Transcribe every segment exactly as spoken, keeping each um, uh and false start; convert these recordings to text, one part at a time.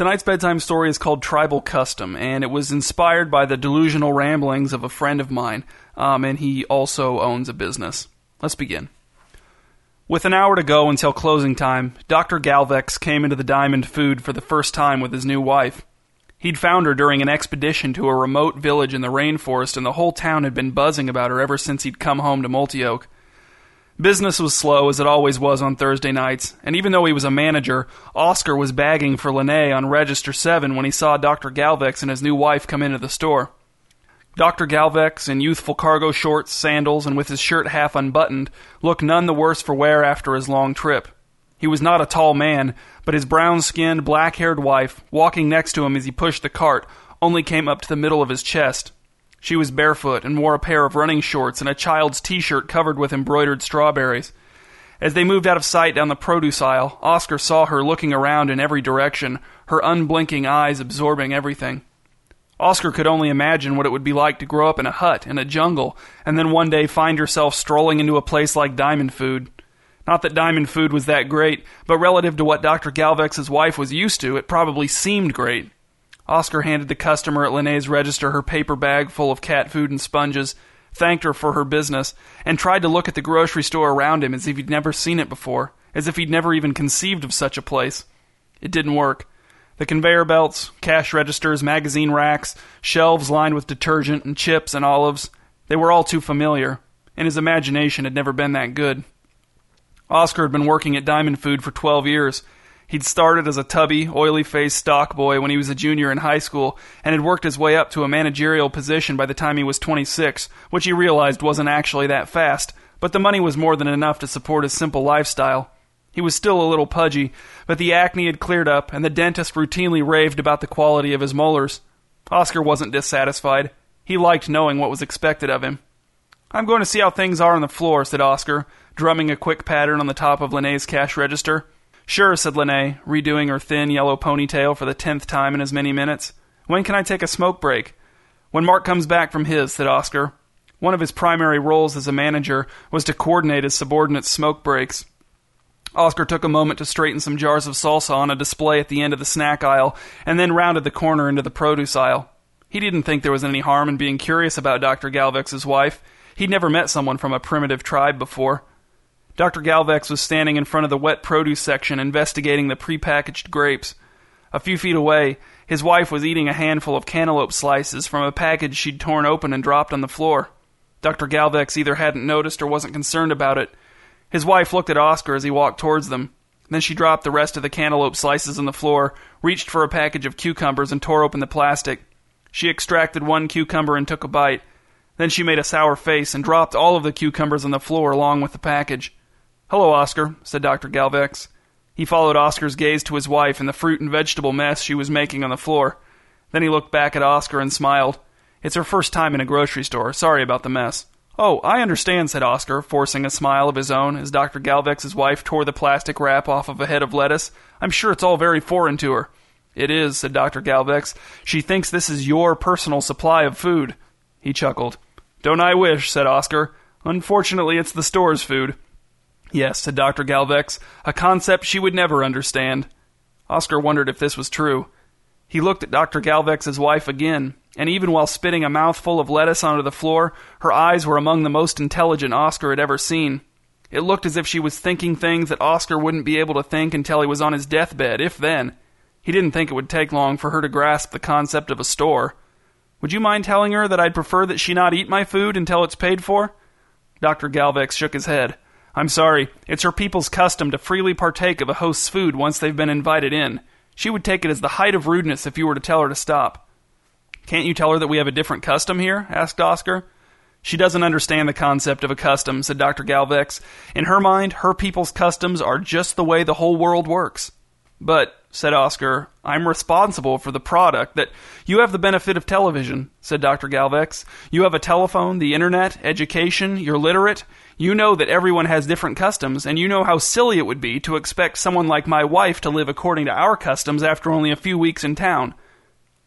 Tonight's bedtime story is called Tribal Custom, and it was inspired by the delusional ramblings of a friend of mine, um, and he also owns a business. Let's begin. With an hour to go until closing time, Doctor Galvex came into the Diamond Food for the first time with his new wife. He'd found her during an expedition to a remote village in the rainforest, and the whole town had been buzzing about her ever since he'd come home to Multioak. Business was slow, as it always was on Thursday nights, and even though he was a manager, Oscar was bagging for Lene on Register seven when he saw Doctor Galvex and his new wife come into the store. Doctor Galvex, in youthful cargo shorts, sandals, and with his shirt half unbuttoned, looked none the worse for wear after his long trip. He was not a tall man, but his brown-skinned, black-haired wife, walking next to him as he pushed the cart, only came up to the middle of his chest. She was barefoot and wore a pair of running shorts and a child's t-shirt covered with embroidered strawberries. As they moved out of sight down the produce aisle, Oscar saw her looking around in every direction, her unblinking eyes absorbing everything. Oscar could only imagine what it would be like to grow up in a hut in a jungle and then one day find herself strolling into a place like Diamond Food. Not that Diamond Food was that great, but relative to what Doctor Galvex's wife was used to, it probably seemed great. Oscar handed the customer at Lene's register her paper bag full of cat food and sponges, thanked her for her business, and tried to look at the grocery store around him as if he'd never seen it before, as if he'd never even conceived of such a place. It didn't work. The conveyor belts, cash registers, magazine racks, shelves lined with detergent and chips and olives, they were all too familiar, and his imagination had never been that good. Oscar had been working at Diamond Food for twelve years, He'd started as a tubby, oily-faced stock boy when he was a junior in high school and had worked his way up to a managerial position by the time he was twenty-six, which he realized wasn't actually that fast, but the money was more than enough to support his simple lifestyle. He was still a little pudgy, but the acne had cleared up and the dentist routinely raved about the quality of his molars. Oscar wasn't dissatisfied. He liked knowing what was expected of him. "I'm going to see how things are on the floor," said Oscar, drumming a quick pattern on the top of Lene's cash register. "Sure," said Lene, redoing her thin yellow ponytail for the tenth time in as many minutes. "When can I take a smoke break?" "When Mark comes back from his," said Oscar. One of his primary roles as a manager was to coordinate his subordinates' smoke breaks. Oscar took a moment to straighten some jars of salsa on a display at the end of the snack aisle and then rounded the corner into the produce aisle. He didn't think there was any harm in being curious about Doctor Galvex's wife. He'd never met someone from a primitive tribe before. Doctor Galvex was standing in front of the wet produce section, investigating the prepackaged grapes. A few feet away, his wife was eating a handful of cantaloupe slices from a package she'd torn open and dropped on the floor. Doctor Galvex either hadn't noticed or wasn't concerned about it. His wife looked at Oscar as he walked towards them. Then she dropped the rest of the cantaloupe slices on the floor, reached for a package of cucumbers, and tore open the plastic. She extracted one cucumber and took a bite. Then she made a sour face and dropped all of the cucumbers on the floor along with the package. "Hello, Oscar," said Doctor Galvex. He followed Oscar's gaze to his wife and the fruit and vegetable mess she was making on the floor. Then he looked back at Oscar and smiled. "It's her first time in a grocery store. Sorry about the mess." "Oh, I understand," said Oscar, forcing a smile of his own as Doctor Galvex's wife tore the plastic wrap off of a head of lettuce. "I'm sure it's all very foreign to her." "It is," said Doctor Galvex. "She thinks this is your personal supply of food." He chuckled. "Don't I wish," said Oscar. "Unfortunately, it's the store's food." "Yes," said Doctor Galvex, "a concept she would never understand." Oscar wondered if this was true. He looked at Doctor Galvex's wife again, and even while spitting a mouthful of lettuce onto the floor, her eyes were among the most intelligent Oscar had ever seen. It looked as if she was thinking things that Oscar wouldn't be able to think until he was on his deathbed, if then. He didn't think it would take long for her to grasp the concept of a store. "Would you mind telling her that I'd prefer that she not eat my food until it's paid for?" Doctor Galvex shook his head. "I'm sorry. It's her people's custom to freely partake of a host's food once they've been invited in. She would take it as the height of rudeness if you were to tell her to stop." "Can't you tell her that we have a different custom here?" asked Oscar. "She doesn't understand the concept of a custom," said Doctor Galvex. "In her mind, her people's customs are just the way the whole world works." "But," said Oscar, "I'm responsible for the product that—" "You have the benefit of television," said Doctor Galvex. "You have a telephone, the internet, education, you're literate. You know that everyone has different customs, and you know how silly it would be to expect someone like my wife to live according to our customs after only a few weeks in town."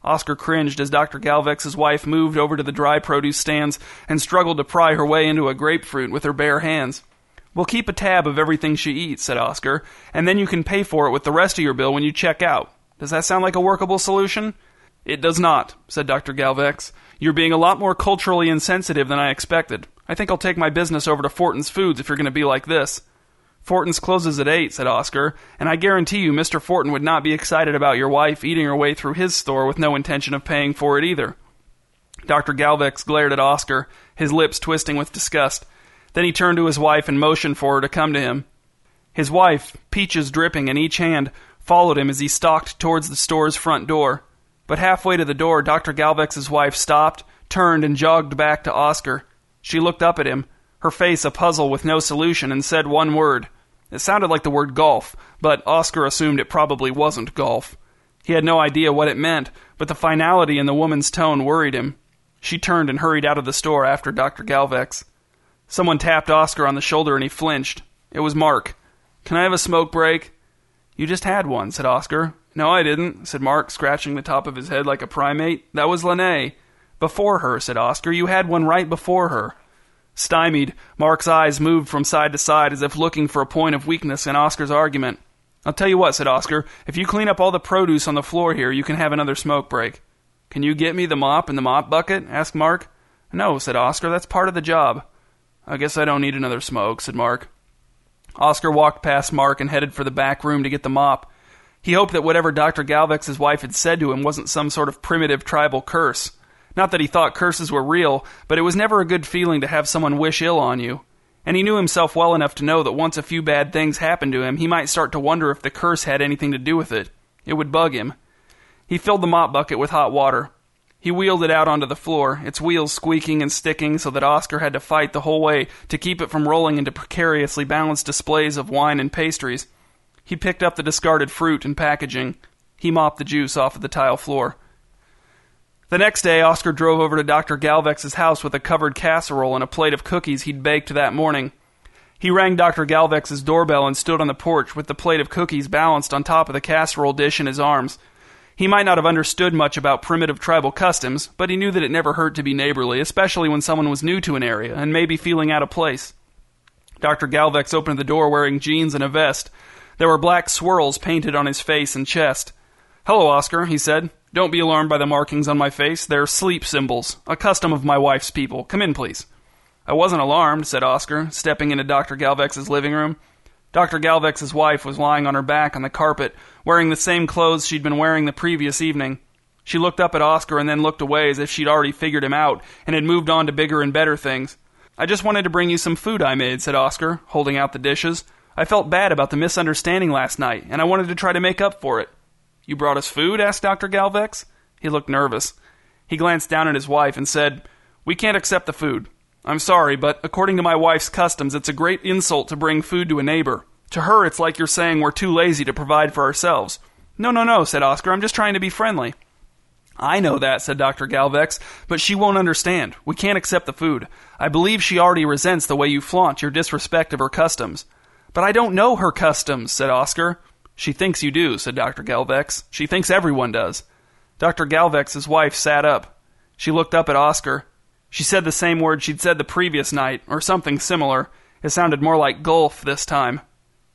Oscar cringed as Doctor Galvex's wife moved over to the dry produce stands and struggled to pry her way into a grapefruit with her bare hands. "We'll keep a tab of everything she eats," said Oscar, "and then you can pay for it with the rest of your bill when you check out. Does that sound like a workable solution? It does not, said Doctor Galvex. You're being a lot more culturally insensitive than I expected. I think I'll take my business over to Fortin's Foods if you're going to be like this. Fortin's closes at eight, said Oscar, and I guarantee you Mister Fortin would not be excited about your wife eating her way through his store with no intention of paying for it either. Doctor Galvex glared at Oscar, his lips twisting with disgust. Then he turned to his wife and motioned for her to come to him. His wife, peaches dripping in each hand, followed him as he stalked towards the store's front door. But halfway to the door, Doctor Galvex's wife stopped, turned, and jogged back to Oscar. She looked up at him, her face a puzzle with no solution, and said one word. It sounded like the word golf, but Oscar assumed it probably wasn't golf. He had no idea what it meant, but the finality in the woman's tone worried him. She turned and hurried out of the store after Doctor Galvex. Someone tapped Oscar on the shoulder and he flinched. It was Mark. Can I have a smoke break? You just had one, said Oscar. No, I didn't, said Mark, scratching the top of his head like a primate. That was Lene. Before her, said Oscar. You had one right before her. Stymied, Mark's eyes moved from side to side as if looking for a point of weakness in Oscar's argument. I'll tell you what, said Oscar. If you clean up all the produce on the floor here, you can have another smoke break. Can you get me the mop and the mop bucket? Asked Mark. No, said Oscar, that's part of the job. I guess I don't need another smoke, said Mark. Oscar walked past Mark and headed for the back room to get the mop. He hoped that whatever Doctor Galvex's wife had said to him wasn't some sort of primitive tribal curse. Not that he thought curses were real, but it was never a good feeling to have someone wish ill on you. And he knew himself well enough to know that once a few bad things happened to him, he might start to wonder if the curse had anything to do with it. It would bug him. He filled the mop bucket with hot water. He wheeled it out onto the floor, its wheels squeaking and sticking so that Oscar had to fight the whole way to keep it from rolling into precariously balanced displays of wine and pastries. He picked up the discarded fruit and packaging. He mopped the juice off of the tile floor. The next day, Oscar drove over to Doctor Galvex's house with a covered casserole and a plate of cookies he'd baked that morning. He rang Doctor Galvex's doorbell and stood on the porch with the plate of cookies balanced on top of the casserole dish in his arms. He might not have understood much about primitive tribal customs, but he knew that it never hurt to be neighborly, especially when someone was new to an area and maybe feeling out of place. Doctor Galvex opened the door wearing jeans and a vest. There were black swirls painted on his face and chest. "Hello, Oscar," he said. "Don't be alarmed by the markings on my face. They're sleep symbols, a custom of my wife's people. Come in, please." "I wasn't alarmed," said Oscar, stepping into Doctor Galvex's living room. Doctor Galvex's wife was lying on her back on the carpet, wearing the same clothes she'd been wearing the previous evening. She looked up at Oscar and then looked away as if she'd already figured him out and had moved on to bigger and better things. "I just wanted to bring you some food I made," said Oscar, holding out the dishes. "I felt bad about the misunderstanding last night, and I wanted to try to make up for it." "You brought us food?" asked Doctor Galvex. He looked nervous. He glanced down at his wife and said, "We can't accept the food. I'm sorry, but according to my wife's customs, it's a great insult to bring food to a neighbor. To her, it's like you're saying we're too lazy to provide for ourselves." "No, no, no," said Oscar. "I'm just trying to be friendly." "I know that," said Doctor Galvex, "but she won't understand. We can't accept the food. I believe she already resents the way you flaunt your disrespect of her customs." "But I don't know her customs," said Oscar. "She thinks you do," said Doctor Galvex. "She thinks everyone does." Doctor Galvex's wife sat up. She looked up at Oscar. She said the same word she'd said the previous night, or something similar. It sounded more like gulf this time.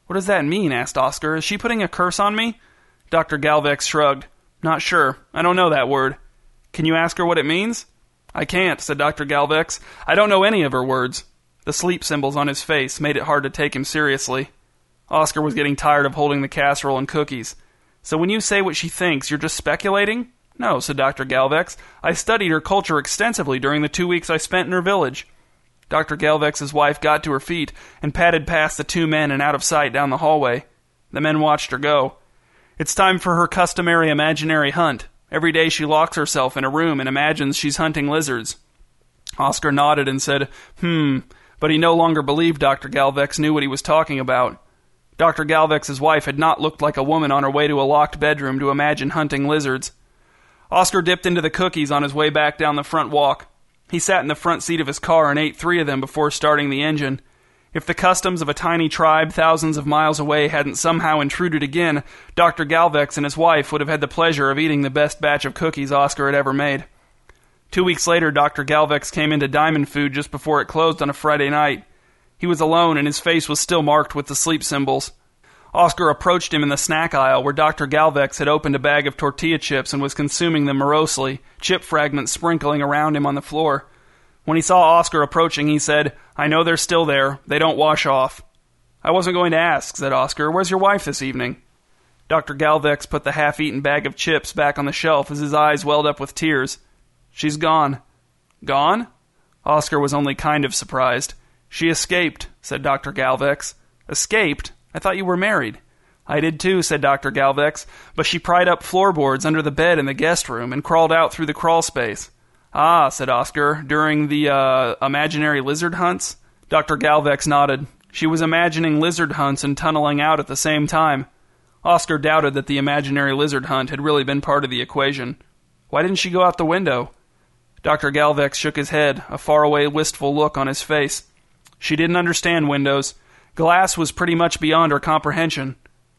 "What does that mean?" asked Oscar. "Is she putting a curse on me?" Doctor Galvex shrugged. "Not sure. I don't know that word." "Can you ask her what it means?" "I can't," said Doctor Galvex. "I don't know any of her words." The sleep symbols on his face made it hard to take him seriously. Oscar was getting tired of holding the casserole and cookies. "So when you say what she thinks, you're just speculating?" "No," said Doctor Galvex. "I studied her culture extensively during the two weeks I spent in her village." Doctor Galvex's wife got to her feet and padded past the two men and out of sight down the hallway. The men watched her go. It's time for her customary imaginary hunt. Every day she locks herself in a room and imagines she's hunting lizards. Oscar nodded and said, "Hmm," but he no longer believed Doctor Galvex knew what he was talking about. Doctor Galvex's wife had not looked like a woman on her way to a locked bedroom to imagine hunting lizards. Oscar dipped into the cookies on his way back down the front walk. He sat in the front seat of his car and ate three of them before starting the engine. If the customs of a tiny tribe thousands of miles away hadn't somehow intruded again, Doctor Galvex and his wife would have had the pleasure of eating the best batch of cookies Oscar had ever made. Two weeks later, Doctor Galvex came into Diamond Food just before it closed on a Friday night. He was alone and his face was still marked with the sleep symbols. Oscar approached him in the snack aisle where Doctor Galvex had opened a bag of tortilla chips and was consuming them morosely, chip fragments sprinkling around him on the floor. When he saw Oscar approaching, he said, "I know they're still there. They don't wash off." "I wasn't going to ask," said Oscar. "Where's your wife this evening?" Doctor Galvex put the half-eaten bag of chips back on the shelf as his eyes welled up with tears. "She's gone." "Gone?" Oscar was only kind of surprised. "She escaped," said Doctor Galvex. "Escaped? I thought you were married." "I did too," said Doctor Galvex, "but she pried up floorboards under the bed in the guest room and crawled out through the crawl space." "Ah," said Oscar, "during the, uh, imaginary lizard hunts?" Doctor Galvex nodded. She was imagining lizard hunts and tunneling out at the same time. Oscar doubted that the imaginary lizard hunt had really been part of the equation. "Why didn't she go out the window?" Doctor Galvex shook his head, a faraway, wistful look on his face. "She didn't understand windows. Glass was pretty much beyond her comprehension.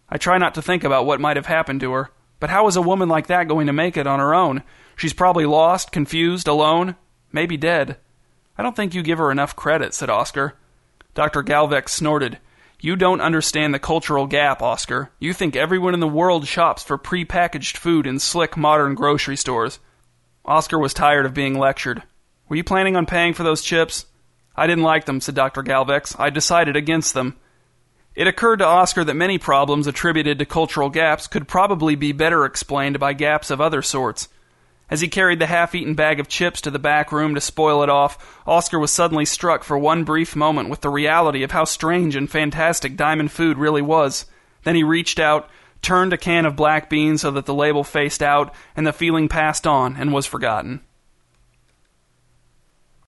I try not to think about what might have happened to her. But how is a woman like that going to make it on her own? She's probably lost, confused, alone, maybe dead." "I don't think you give her enough credit," said Oscar. Doctor Galvex snorted. "You don't understand the cultural gap, Oscar. You think everyone in the world shops for pre-packaged food in slick modern grocery stores." Oscar was tired of being lectured. "Were you planning on paying for those chips?" "I didn't like them," said Doctor Galvex. "I decided against them." It occurred to Oscar that many problems attributed to cultural gaps could probably be better explained by gaps of other sorts. As he carried the half-eaten bag of chips to the back room to spoil it off, Oscar was suddenly struck for one brief moment with the reality of how strange and fantastic Diamond Food really was. Then he reached out, turned a can of black beans so that the label faced out, and the feeling passed on and was forgotten.